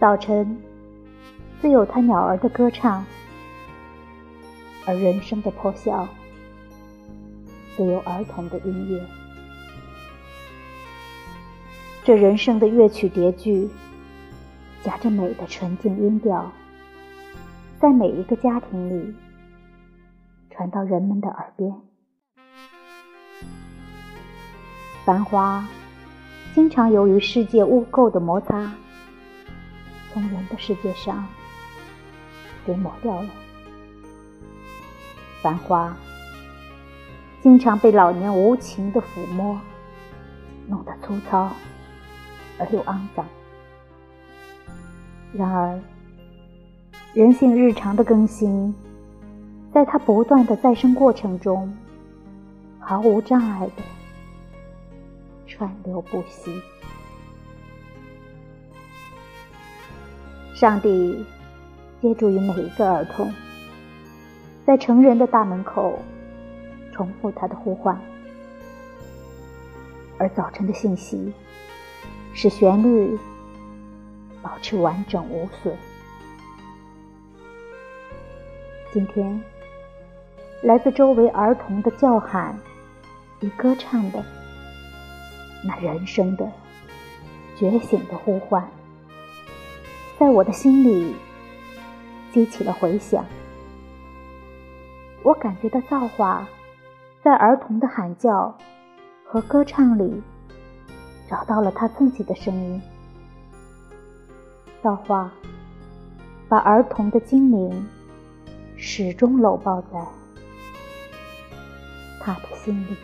早晨自有它鸟儿的歌唱，而人生的破晓自有儿童的音乐。这人生的乐曲叠句，夹着美的纯净音调，在每一个家庭里传到人们的耳边。繁华经常由于世界污垢的摩擦，从人的世界上给抹掉了。繁华经常被老年无情的抚摸，弄得粗糙而又肮脏。然而人性日常的更新，在它不断的再生过程中，毫无障碍的川流不息。上帝接住于每一个儿童，在成人的大门口重复他的呼唤。而早晨的信息使旋律保持完整无损。今天来自周围儿童的叫喊与歌唱的那人生的觉醒的呼唤，在我的心里激起了回响。我感觉到造化在儿童的喊叫和歌唱里找到了他自己的声音。造化把儿童的精灵始终搂抱在他的心里。